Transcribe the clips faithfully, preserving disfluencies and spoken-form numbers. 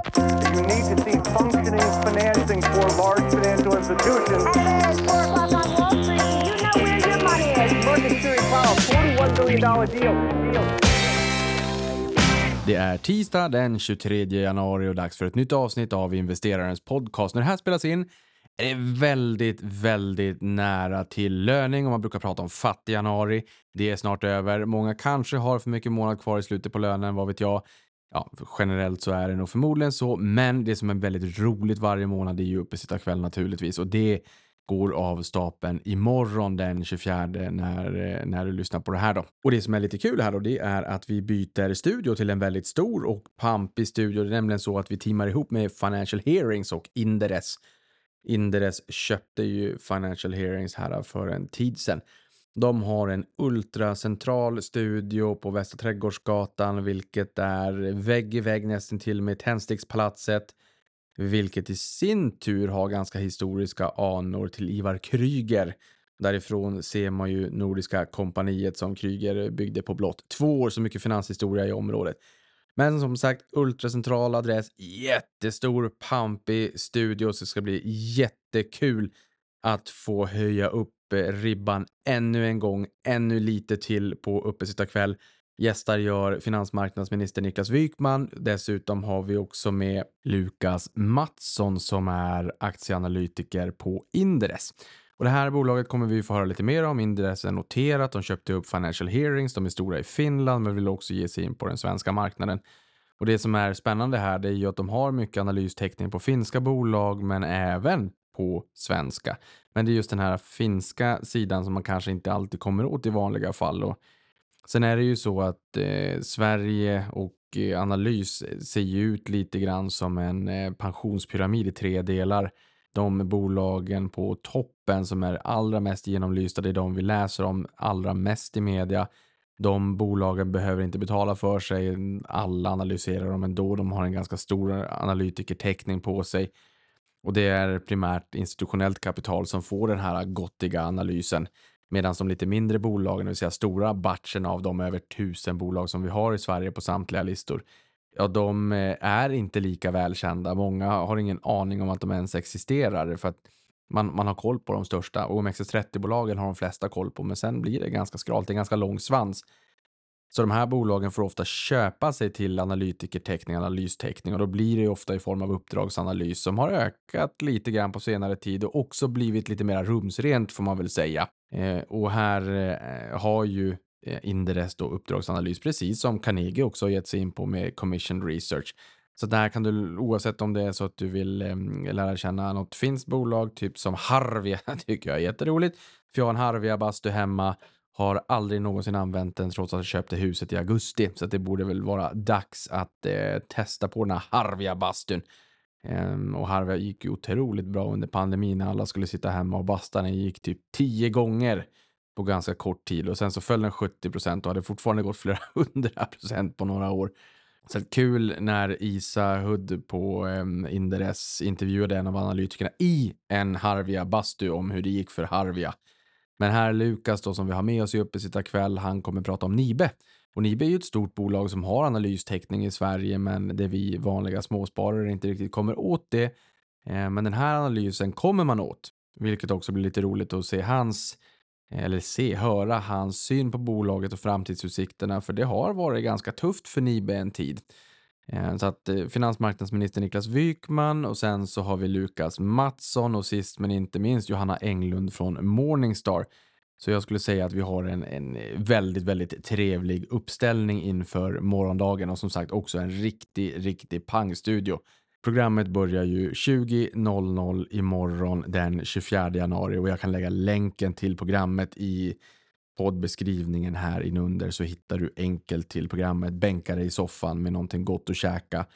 You need to see functioning financing for large financial institutions. Hey, it's four o'clock on Wall Street. You know where your money is. Mercury Powell, forty-one billion dollars deal. deal. Det är tisdag den tjugotredje januari och dags för ett nytt avsnitt av Investerarens podcast. När det här spelas in är det väldigt, väldigt nära till löning. Och man brukar prata om fattig januari. Det är snart över. Många kanske har för mycket månad kvar i slutet på lönen, vad vet jag. Ja, generellt så är det nog förmodligen så. Men det som är väldigt roligt varje månad är ju Uppesittarkväll naturligtvis. Och det går av stapeln imorgon den tjugofjärde när, när du lyssnar på det här då. Och det som är lite kul här då, det är att vi byter studio till en väldigt stor och pampig studio. Det är nämligen så att vi teamar ihop med Financial Hearings och Inderes. Inderes köpte ju Financial Hearings här för en tid sedan. De har en ultracentral studio på Västra Trädgårdsgatan, vilket är vägg i vägg nästan till med Tändstickspalatset, vilket i sin tur har ganska historiska anor till Ivar Kryger. Därifrån ser man ju Nordiska kompaniet som Kryger byggde på blott två år, så mycket finanshistoria i området. Men som sagt, ultracentral adress, jättestor, pampig studio, så det ska bli jättekul att få höja upp ribban ännu en gång, ännu lite till på Uppesittarkväll. Gästar gör finansmarknadsminister Niklas Wikman. Dessutom har vi också med Lukas Mattsson som är aktieanalytiker på Inderes. Och det här bolaget kommer vi få höra lite mer om. Inderes är noterat, de köpte upp Financial Hearings, de är stora i Finland men vill också ge sig in på den svenska marknaden. Och det som är spännande här, det är ju att de har mycket analysteckning på finska bolag men även på svenska. Men det är just den här finska sidan som man kanske inte alltid kommer åt i vanliga fall. Och sen är det ju så att eh, Sverige och eh, analys ser ju ut lite grann som en eh, pensionspyramid i tre delar. De bolagen på toppen som är allra mest genomlysta, det är de vi läser om allra mest i media. De bolagen behöver inte betala för sig, alla analyserar dem ändå, de har en ganska stor analytikertäckning på sig. Och det är primärt institutionellt kapital som får den här gottiga analysen. Medan de lite mindre bolagen, det vill säga stora batchen av de över tusen bolag som vi har i Sverige på samtliga listor. Ja, de är inte lika välkända. Många har ingen aning om att de ens existerar. För att man, man har koll på de största. O M X S trettio-bolagen har de flesta koll på. Men sen blir det ganska skralt, det är ganska lång svans. Så de här bolagen får ofta köpa sig till analytikertäckning, analysteckning, och då blir det ju ofta i form av uppdragsanalys som har ökat lite grann på senare tid och också blivit lite mer rumsrent får man väl säga. Eh, och här eh, har ju eh, Inderes då uppdragsanalys, precis som Carnegie också har gett sig in på med commission research. Så där kan du, oavsett om det är så att du vill eh, lära känna något finskt bolag, typ som Harvia, tycker jag är jätteroligt. För jag har en Harvia-bastu hemma. Har aldrig någonsin använt den trots att jag köpte huset i augusti. Så att det borde väl vara dags att eh, testa på den här Harvia-bastun. Ehm, och Harvia gick ju otroligt bra under pandemin när alla skulle sitta hemma och basta. Den gick typ tio gånger på ganska kort tid. Och sen så föll den sjuttio procent och hade fortfarande gått flera hundra procent på några år. Så kul när Isa Hudd på eh, Inderes intervjuade en av analytikerna i en Harvia-bastu om hur det gick för Harvia. Men här Lukas då som vi har med oss i Uppesittarkväll, han kommer prata om Nibe. Och Nibe är ju ett stort bolag som har analysteckning i Sverige, men det vi vanliga småsparare inte riktigt kommer åt det. Men den här analysen kommer man åt, vilket också blir lite roligt att se hans, eller se, höra hans syn på bolaget och framtidsutsikterna. För det har varit ganska tufft för Nibe en tid. Så att finansmarknadsminister Niklas Wikman, och sen så har vi Lukas Mattsson och sist men inte minst Johanna Englund från Morningstar. Så jag skulle säga att vi har en, en väldigt, väldigt trevlig uppställning inför morgondagen och som sagt också en riktig, riktig pangstudio. Programmet börjar ju tjugo noll noll imorgon den tjugofjärde januari och jag kan lägga länken till programmet i poddbeskrivningen här inunder, så hittar du enkelt till programmet. Bänka dig i soffan med någonting gott att käka,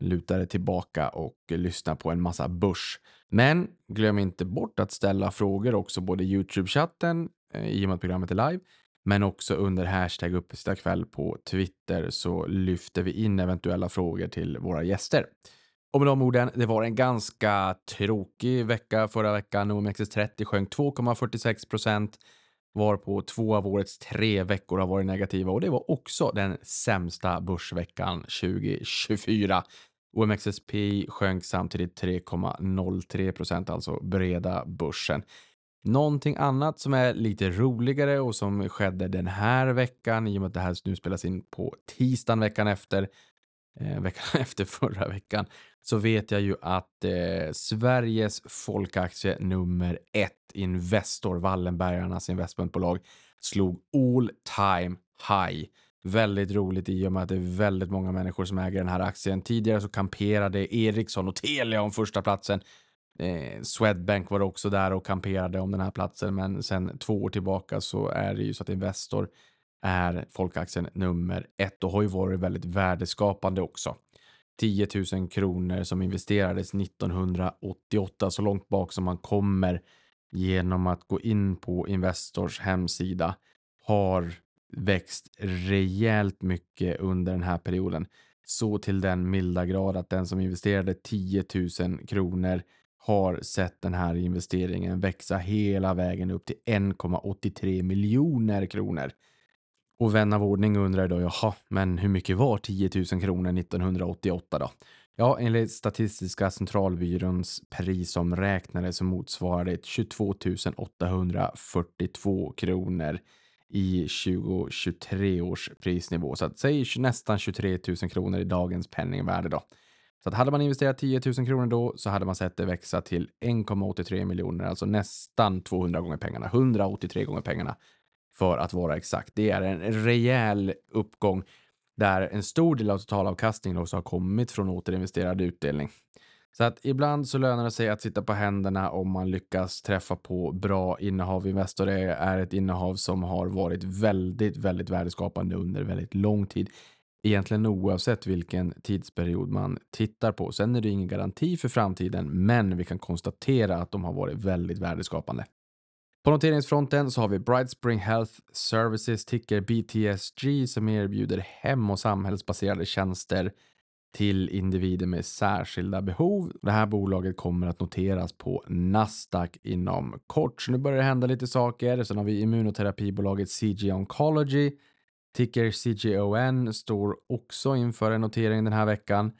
luta dig tillbaka och lyssna på en massa börs. Men glöm inte bort att ställa frågor också, både YouTube-chatten i och med att programmet är live, men också under hashtag Uppesittarkväll på Twitter, så lyfter vi in eventuella frågor till våra gäster. Och med de orden, det var en ganska tråkig vecka förra veckan. O M X S trettio sjönk två komma fyrtiosex procent. Var på två av årets tre veckor har varit negativa och det var också den sämsta börsveckan tjugotjugofyra. O M X S P sjönk samtidigt tre komma noll tre procent, alltså breda börsen. Någonting annat som är lite roligare och som skedde den här veckan, i och med att det här nu spelas in på tisdagen veckan efter, eh, veckan efter förra veckan, så vet jag ju att eh, Sveriges folkaktie nummer ett, Investor, Wallenbergarnas investmentbolag, slog all time high. Väldigt roligt i och med att det är väldigt många människor som äger den här aktien. Tidigare så kamperade Ericsson och Telia om första platsen. Eh, Swedbank var också där och kamperade om den här platsen, men sen två år tillbaka så är det ju så att Investor är folkaktien nummer ett och har ju varit väldigt värdeskapande också. tio tusen kronor som investerades nittonhundraåttioåtta, så långt bak som man kommer genom att gå in på Investors hemsida, har växt rejält mycket under den här perioden. Så till den milda grad att den som investerade tio tusen kronor har sett den här investeringen växa hela vägen upp till en komma åttiotre miljoner kronor. Och vän av ordning undrar då, jaha, men hur mycket var tio tusen kronor nittonhundraåttioåtta då? Ja, enligt Statistiska centralbyråns prisomräknare så motsvarar det tjugotvåtusen åttahundrafyrtiotvå kronor i tjugotjugotre års prisnivå. Så att säg nästan tjugotre tusen kronor i dagens penningvärde då. Så att hade man investerat tio tusen kronor då så hade man sett det växa till en komma åttiotre miljoner, alltså nästan tvåhundra gånger pengarna, hundraåttiotre gånger pengarna för att vara exakt. Det är en rejäl uppgång där en stor del av totalavkastningen också har kommit från återinvesterad utdelning. Så att ibland så lönar det sig att sitta på händerna om man lyckas träffa på bra innehav. Investor är ett innehav som har varit väldigt, väldigt värdeskapande under väldigt lång tid. Egentligen oavsett vilken tidsperiod man tittar på. Sen är det ingen garanti för framtiden, men vi kan konstatera att de har varit väldigt värdeskapande. På noteringsfronten så har vi Brightspring Health Services, ticker B T S G, som erbjuder hem- och samhällsbaserade tjänster till individer med särskilda behov. Det här bolaget kommer att noteras på Nasdaq inom kort. Så nu börjar det hända lite saker. Sen har vi immunoterapibolaget C G Oncology. Ticker C G O N står också inför en notering den här veckan.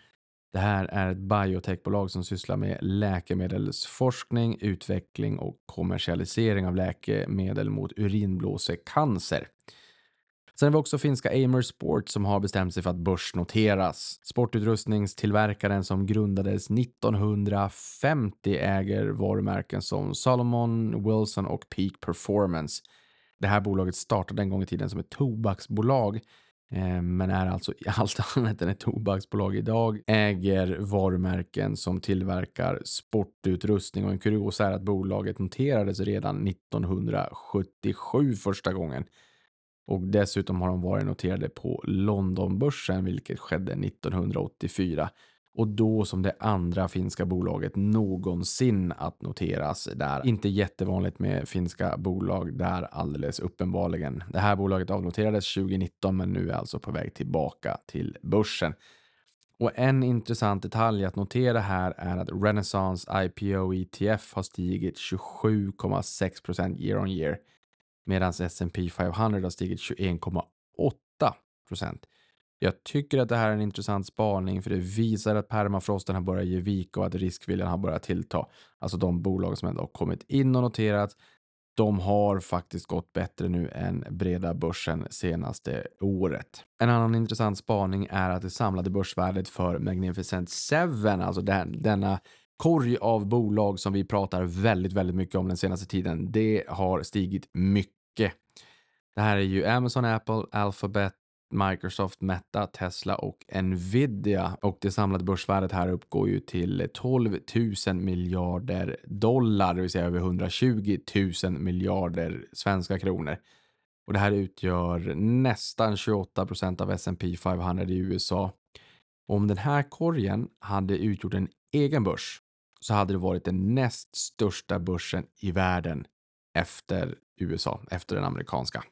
Det här är ett biotechbolag som sysslar med läkemedelsforskning, utveckling och kommersialisering av läkemedel mot urinblåsecancer. Sen har vi också finska Amer Sports som har bestämt sig för att börsnoteras. Sportutrustningstillverkaren som grundades nittonhundrafemtio äger varumärken som Salomon, Wilson och Peak Performance. Det här bolaget startade en gång i tiden som ett tobaksbolag, eh, men är alltså allt annat än ett tobaksbolag idag. Äger varumärken som tillverkar sportutrustning, och en kurios är att bolaget noterades redan nittonhundrasjuttiosju första gången. Och dessutom har de varit noterade på Londonbörsen, vilket skedde nittonhundraåttiofyra. Och då som det andra finska bolaget någonsin att noteras där. Inte jättevanligt med finska bolag där, alldeles uppenbarligen. Det här bolaget avnoterades tjugonitton, men nu är alltså på väg tillbaka till börsen. Och en intressant detalj att notera här är att Renaissance I P O E T F har stigit tjugosju komma sex procent year on year. Medan S and P femhundra har stigit tjugoen komma åtta procent. Jag tycker att det här är en intressant spaning, för det visar att permafrosten har börjat ge vika och att riskviljan har börjat tillta. Alltså de bolag som ändå har kommit in och noterat, de har faktiskt gått bättre nu än breda börsen senaste året. En annan intressant spaning är att det samlade börsvärdet för Magnificent Seven, alltså den, denna korg av bolag som vi pratar väldigt, väldigt mycket om den senaste tiden, det har stigit mycket. Det här är ju Amazon, Apple, Alphabet, Microsoft, Meta, Tesla och Nvidia. Och det samlade börsvärdet här uppgår ju till tolv tusen miljarder dollar, det vill säga över hundratjugo tusen miljarder svenska kronor. Och det här utgör nästan tjugoåtta procent av S and P femhundra i U S A. Om den här korgen hade utgjort en egen börs så hade det varit den näst största börsen i världen efter U S A, efter den amerikanska.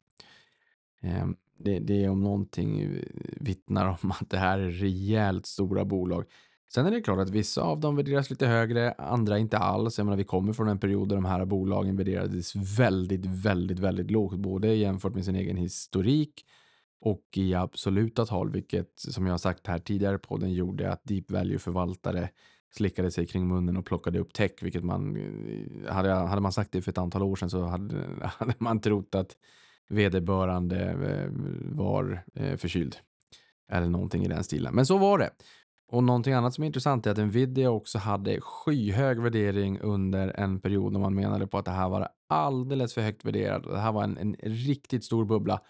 Det, det är om någonting vittnar om att det här är rejält stora bolag. Sen är det klart att vissa av dem värderas lite högre, andra inte alls. Jag menar, vi kommer från en period där de här bolagen värderades väldigt, väldigt, väldigt lågt, både jämfört med sin egen historik Och i absoluta tal, vilket som jag har sagt här tidigare på den, gjorde att deep value-förvaltare slickade sig kring munnen och plockade upp tech, vilket man, hade, hade man sagt det för ett antal år sedan så hade, hade man trott att vederbörande var förkyld. Eller någonting i den stilen. Men så var det. Och någonting annat som är intressant är att Nvidia också hade skyhög värdering under en period när man menade på att det här var alldeles för högt värderat. Det här var en, en riktigt stor bubbla.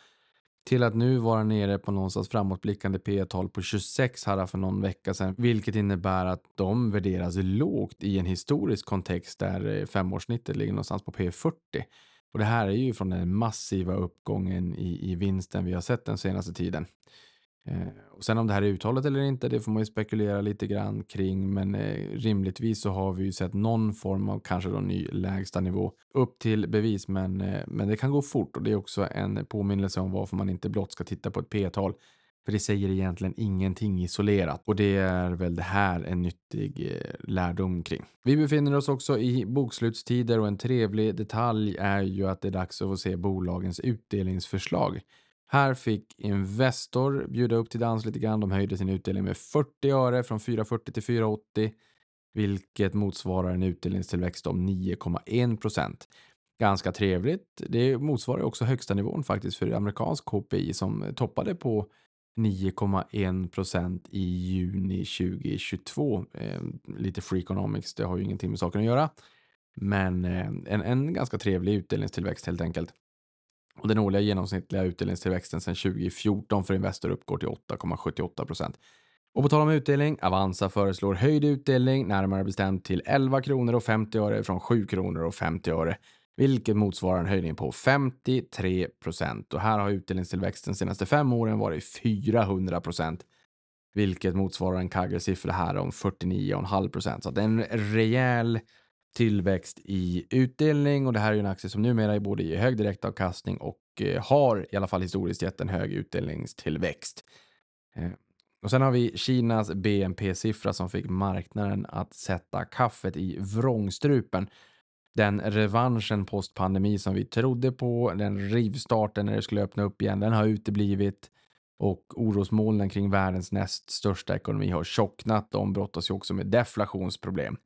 Till att nu vara nere på någonstans framåtblickande P E-tal på tjugosex här för någon vecka sedan. Vilket innebär att de värderas lågt i en historisk kontext där femårssnittet ligger någonstans på P E fyrtio. Och det här är ju från den massiva uppgången i, i vinsten vi har sett den senaste tiden. Eh, och sen om det här är uttalat eller inte, det får man ju spekulera lite grann kring. Men eh, rimligtvis så har vi ju sett någon form av kanske då ny lägsta nivå upp till bevis. Men, eh, men det kan gå fort, och det är också en påminnelse om varför man inte blott ska titta på ett P-tal. För det säger egentligen ingenting isolerat. Och det är väl det här en nyttig lärdom kring. Vi befinner oss också i bokslutstider, och en trevlig detalj är ju att det är dags att se bolagens utdelningsförslag. Här fick Investor bjuda upp till dans lite grann. De höjde sin utdelning med fyrtio öre från fyra fyrtio till fyra åttio. Vilket motsvarar en utdelningstillväxt om nio komma en procent. Ganska trevligt. Det motsvarar också högsta nivån faktiskt för amerikansk K P I som toppade på nio komma en procent i juni tjugohundratjugotvå. Eh, lite freakonomics, det har ju ingenting med saken att göra. Men eh, en, en ganska trevlig utdelningstillväxt helt enkelt. Och den årliga genomsnittliga utdelningstillväxten sedan tjugo fjorton för Investor uppgår till åtta komma sjuttioåtta procent. Och på tal om utdelning, Avanza föreslår höjd utdelning, närmare bestämt till elva kronor och femtio öre från sju kronor och femtio öre. Vilket motsvarar en höjning på femtiotre procent. Och här har utdelningstillväxten senaste fem åren varit fyrahundra procent. Vilket motsvarar en C A G R-siffra här om fyrtionio komma fem procent. Så det är en rejäl tillväxt i utdelning. Och det här är ju en aktie som numera är både i hög direktavkastning och har i alla fall historiskt gett en hög utdelningstillväxt. Och sen har vi Kinas B N P-siffra som fick marknaden att sätta kaffet i vrångstrupen. Den revanschen postpandemi som vi trodde på, den rivstarten när det skulle öppna upp igen, den har uteblivit. Och orosmolnen kring världens näst största ekonomi har tjocknat. De brottas ju också med deflationsproblem.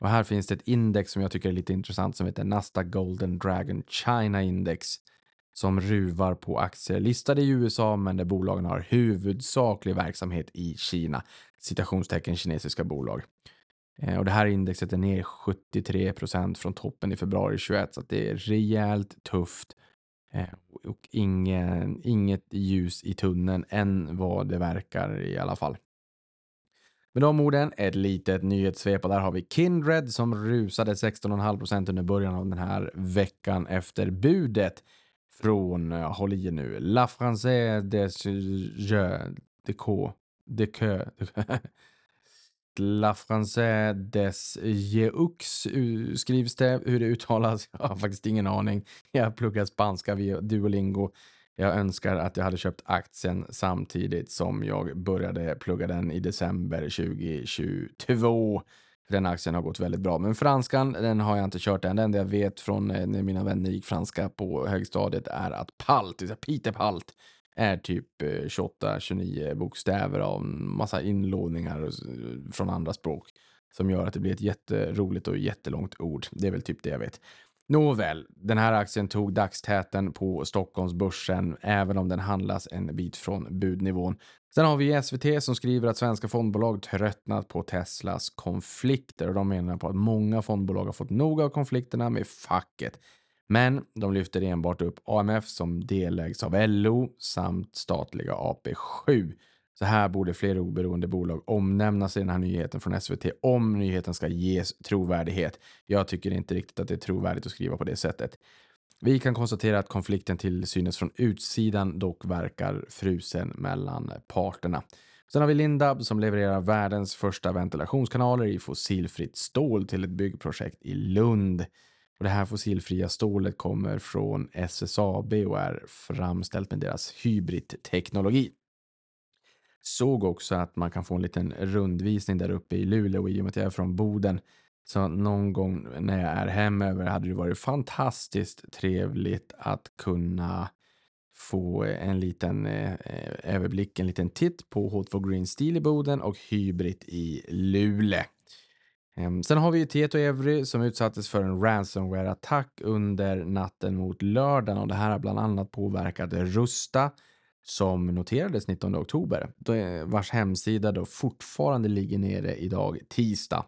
Och här finns det ett index som jag tycker är lite intressant som heter Nasdaq Golden Dragon China Index. Som ruvar på aktier listade i U S A men där bolagen har huvudsaklig verksamhet i Kina. Citationstecken kinesiska bolag. Och det här indexet är ner sjuttiotre procent från toppen i februari tjugoett. Så att det är rejält tufft. Och ingen, inget ljus i tunneln än vad det verkar i alla fall. Med de orden, ett litet nyhetssvep. Där har vi Kindred som rusade sexton komma fem procent under början av den här veckan efter budet. Från, håll i nu, La Française des Jeux, de K, de Kö, La Française des Jeux skrivs det. Hur det uttalas, jag har faktiskt ingen aning. Jag pluggar spanska via Duolingo. Jag önskar att jag hade köpt aktien samtidigt som jag började plugga den i december tjugohundratjugotvå. Den aktien har gått väldigt bra. Men franskan, den har jag inte kört än. Det enda jag vet från när mina vänner gick franska på högstadiet är att palt, pitepalt, är typ tjugoåtta tjugonio bokstäver av massa inlåningar från andra språk som gör att det blir ett jätteroligt och jättelångt ord. Det är väl typ det jag vet. Nåväl, den här aktien tog dagstäten på Stockholmsbörsen även om den handlas en bit från budnivån. Sen har vi S V T som skriver att svenska fondbolag tröttnat på Teslas konflikter, och de menar på att många fondbolag har fått nog av konflikterna med facket. Men de lyfter enbart upp A M F som delägs av L O samt statliga A P sju. Så här borde fler oberoende bolag omnämnas i den här nyheten från S V T om nyheten ska ges trovärdighet. Jag tycker inte riktigt att det är trovärdigt att skriva på det sättet. Vi kan konstatera att konflikten till synes från utsidan dock verkar frusen mellan parterna. Sen har vi Lindab som levererar världens första ventilationskanaler i fossilfritt stål till ett byggprojekt i Lund. Och det här fossilfria stålet kommer från S S A B och är framställt med deras hybridteknologi. Såg också att man kan få en liten rundvisning där uppe i Luleå, i och med att jag är från Boden. Så någon gång när jag är hemöver hade det varit fantastiskt trevligt att kunna få en liten eh, överblick, en liten titt på H två Green Steel i Boden och Hybrid i Luleå. Ehm, sen har vi ju Tieto Evry som utsattes för en ransomware-attack under natten mot lördagen, och det här har bland annat påverkat Rusta som noterades nittonde oktober, vars hemsida då fortfarande ligger nere idag tisdag.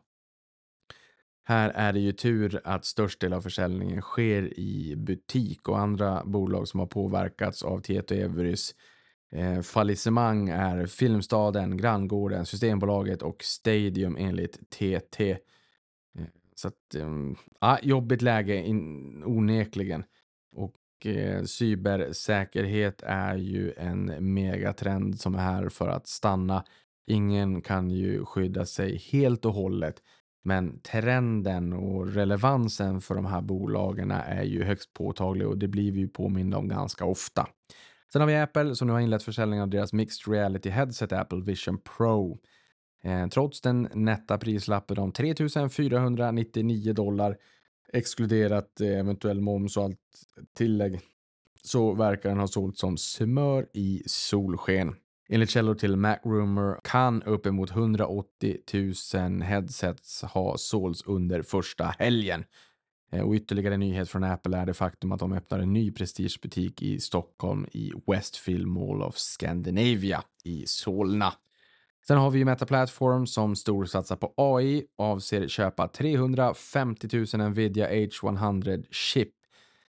Här är det ju tur att störst del av försäljningen sker i butik, och andra bolag som har påverkats av Tieto Everys eh, fallissemang är Filmstaden, Granngården, Systembolaget och Stadium enligt T T. Eh, så att, eh, jobbigt läge in, onekligen. Och eh, cybersäkerhet är ju en megatrend som är här för att stanna. Ingen kan ju skydda sig helt och hållet. Men trenden och relevansen för de här bolagen är ju högst påtaglig, och det blir vi ju påminna om ganska ofta. Sen har vi Apple som nu har inlett försäljningen av deras Mixed Reality Headset Apple Vision Pro. Eh, trots den nätta prislappen om tre tusen fyrahundranittionio dollar, exkluderat eh, eventuell moms och allt tillägg, så verkar den ha sålt som smör i solsken. Enligt källor till Mac Rumor kan uppemot hundraåttio tusen headsets ha sålts under första helgen. Och ytterligare nyhet från Apple är det faktum att de öppnar en ny prestigebutik i Stockholm i Westfield Mall of Scandinavia i Solna. Sen har vi ju Meta Platform som storsatsar på A I, avser köpa trehundrafemtio tusen Nvidia H hundra-chip.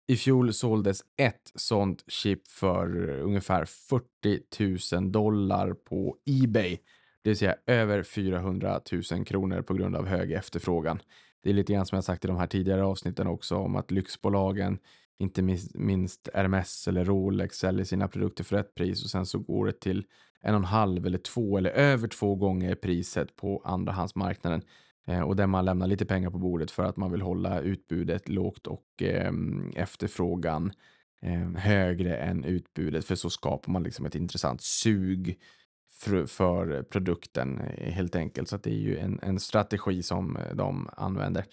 I fjol såldes ett sånt chip för ungefär fyrtio tusen dollar på eBay. Det vill säga över fyrahundratusen kronor på grund av hög efterfrågan. Det är lite grann som jag sagt i de här tidigare avsnitten också om att lyxbolagen, inte minst R M S eller Rolex, säljer sina produkter för ett pris och sen så går det till en och en halv eller två eller över två gånger priset på andrahandsmarknaden. Och där man lämnar lite pengar på bordet för att man vill hålla utbudet lågt och eh, efterfrågan eh, högre än utbudet. För så skapar man liksom ett intressant sug för, för produkten eh, helt enkelt. Så att det är ju en, en strategi som de använder.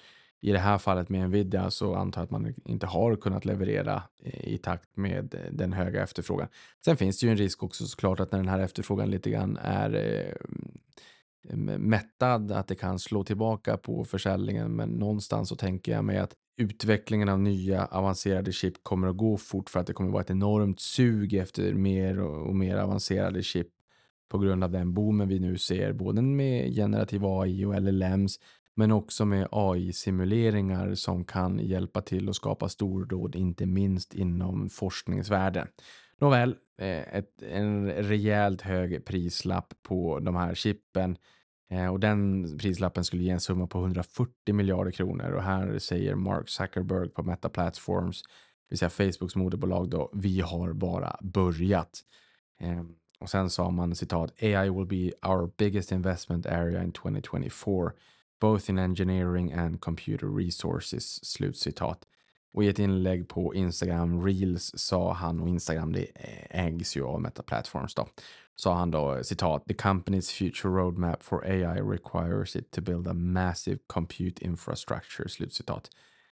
I det här fallet med Nvidia så antar jag att man inte har kunnat leverera eh, i takt med den höga efterfrågan. Sen finns det ju en risk också såklart att när den här efterfrågan lite grann är... Eh, mättad att det kan slå tillbaka på försäljningen, men någonstans så tänker jag mig att utvecklingen av nya avancerade chip kommer att gå fort för att det kommer att vara ett enormt sug efter mer och mer avancerade chip på grund av den boomen vi nu ser både med generativ A I och L L Ms men också med A I-simuleringar som kan hjälpa till att skapa stordåd inte minst inom forskningsvärlden. Nåväl, ett, en rejält hög prislapp på de här chippen, och den prislappen skulle ge en summa på hundrafyrtio miljarder kronor, och här säger Mark Zuckerberg på Meta Platforms, det vill säga Facebooks moderbolag då, vi har bara börjat. Och sen sa man citat, A I will be our biggest investment area in twenty twenty-four, both in engineering and computer resources, slutcitat. Och i ett inlägg på Instagram Reels sa han, och Instagram det ägs ju av Meta Platforms då, sa han då, citat, the company's future roadmap for A I requires it to build a massive compute infrastructure, slutcitat.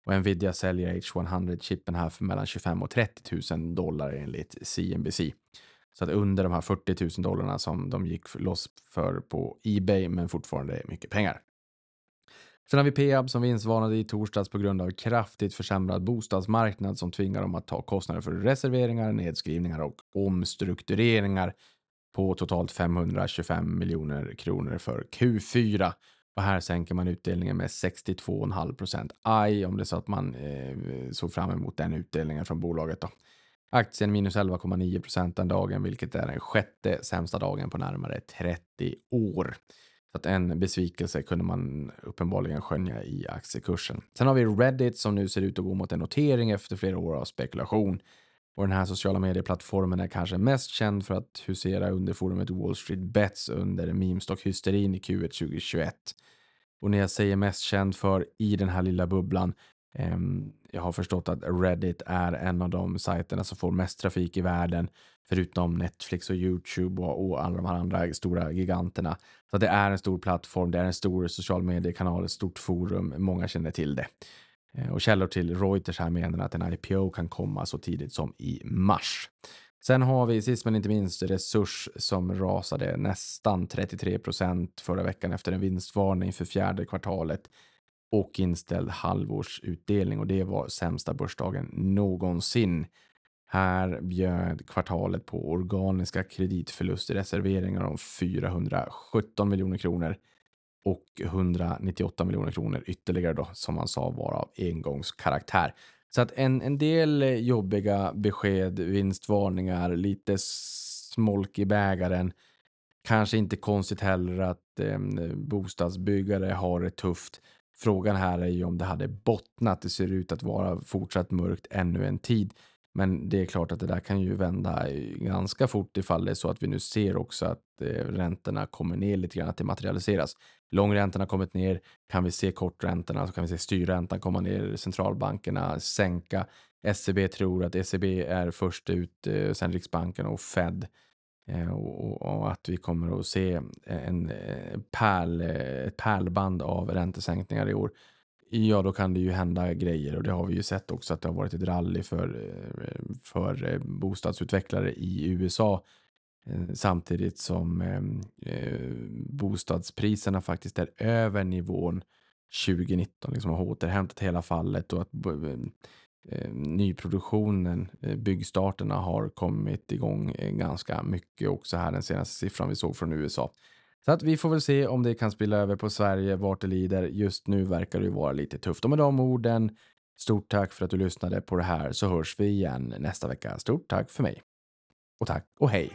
Och Nvidia säljer H hundra-chippen här för mellan tjugofem och trettio tusen dollar enligt C N B C. Så att under de här fyrtio tusen dollarna som de gick loss för på eBay, men fortfarande är mycket pengar. Sen har vi Peab som vinstvarnade i torsdags på grund av kraftigt försämrad bostadsmarknad som tvingar dem att ta kostnader för reserveringar, nedskrivningar och omstruktureringar på totalt femhundratjugofem miljoner kronor för Q fyra. Och här sänker man utdelningen med sextiotvå komma fem procent A I, om det så att man eh, såg fram emot den utdelningen från bolaget då. Aktien minus elva komma nio procent den dagen, vilket är den sjätte sämsta dagen på närmare trettio år. Så att en besvikelse kunde man uppenbarligen skönja i aktiekursen. Sen har vi Reddit som nu ser ut att gå mot en notering efter flera år av spekulation. Och den här sociala medieplattformen är kanske mest känd för att husera under forumet Wall Street Bets under meme-stock-hysterin i Q ett tjugohundratjugoett. Och när jag säger mest känd för i den här lilla bubblan, eh, jag har förstått att Reddit är en av de sajterna som får mest trafik i världen. Förutom Netflix och YouTube och, och alla de här andra stora giganterna. Så det är en stor plattform, det är en stor social mediekanal, ett stort forum, många känner till det. Och källor till Reuters här menar att en I P O kan komma så tidigt som i mars. Sen har vi sist men inte minst Resurs som rasade nästan trettiotre procent förra veckan efter en vinstvarning för fjärde kvartalet och inställd halvårsutdelning, och det var sämsta börsdagen någonsin. Här bjöd kvartalet på organiska kreditförluster, reserveringar om fyrahundrasjutton miljoner kronor och etthundranittioåtta miljoner kronor ytterligare då, som man sa var av engångskaraktär. Så att en, en del jobbiga besked, vinstvarningar, lite smolk i bägaren. Kanske inte konstigt heller att eh, bostadsbyggare har det tufft. Frågan här är ju om det hade bottnat. Det ser ut att vara fortsatt mörkt ännu en tid. Men det är klart att det där kan ju vända ganska fort ifall det är så att vi nu ser också att eh, räntorna kommer ner lite grann, att det materialiseras. Långräntorna har kommit ner, kan vi se korträntorna, så kan vi se styrräntan komma ner, centralbankerna sänka. S C B tror att E C B är först ut, eh, sen Riksbanken och Fed. Eh, och, och att vi kommer att se en, eh, pärl, eh, ett pärlband av räntesänkningar i år. Ja, då kan det ju hända grejer, och det har vi ju sett också att det har varit ett rally för, för bostadsutvecklare i U S A samtidigt som bostadspriserna faktiskt är över nivån tjugonitton, liksom har återhämtat hela fallet, och att nyproduktionen, byggstarterna har kommit igång ganska mycket också här, den senaste siffran vi såg från U S A. Så att vi får väl se om det kan spilla över på Sverige, vart det lider. Just nu verkar det ju vara lite tufft. Och med de orden, stort tack för att du lyssnade på det här, så hörs vi igen nästa vecka. Stort tack för mig. Och tack och hej.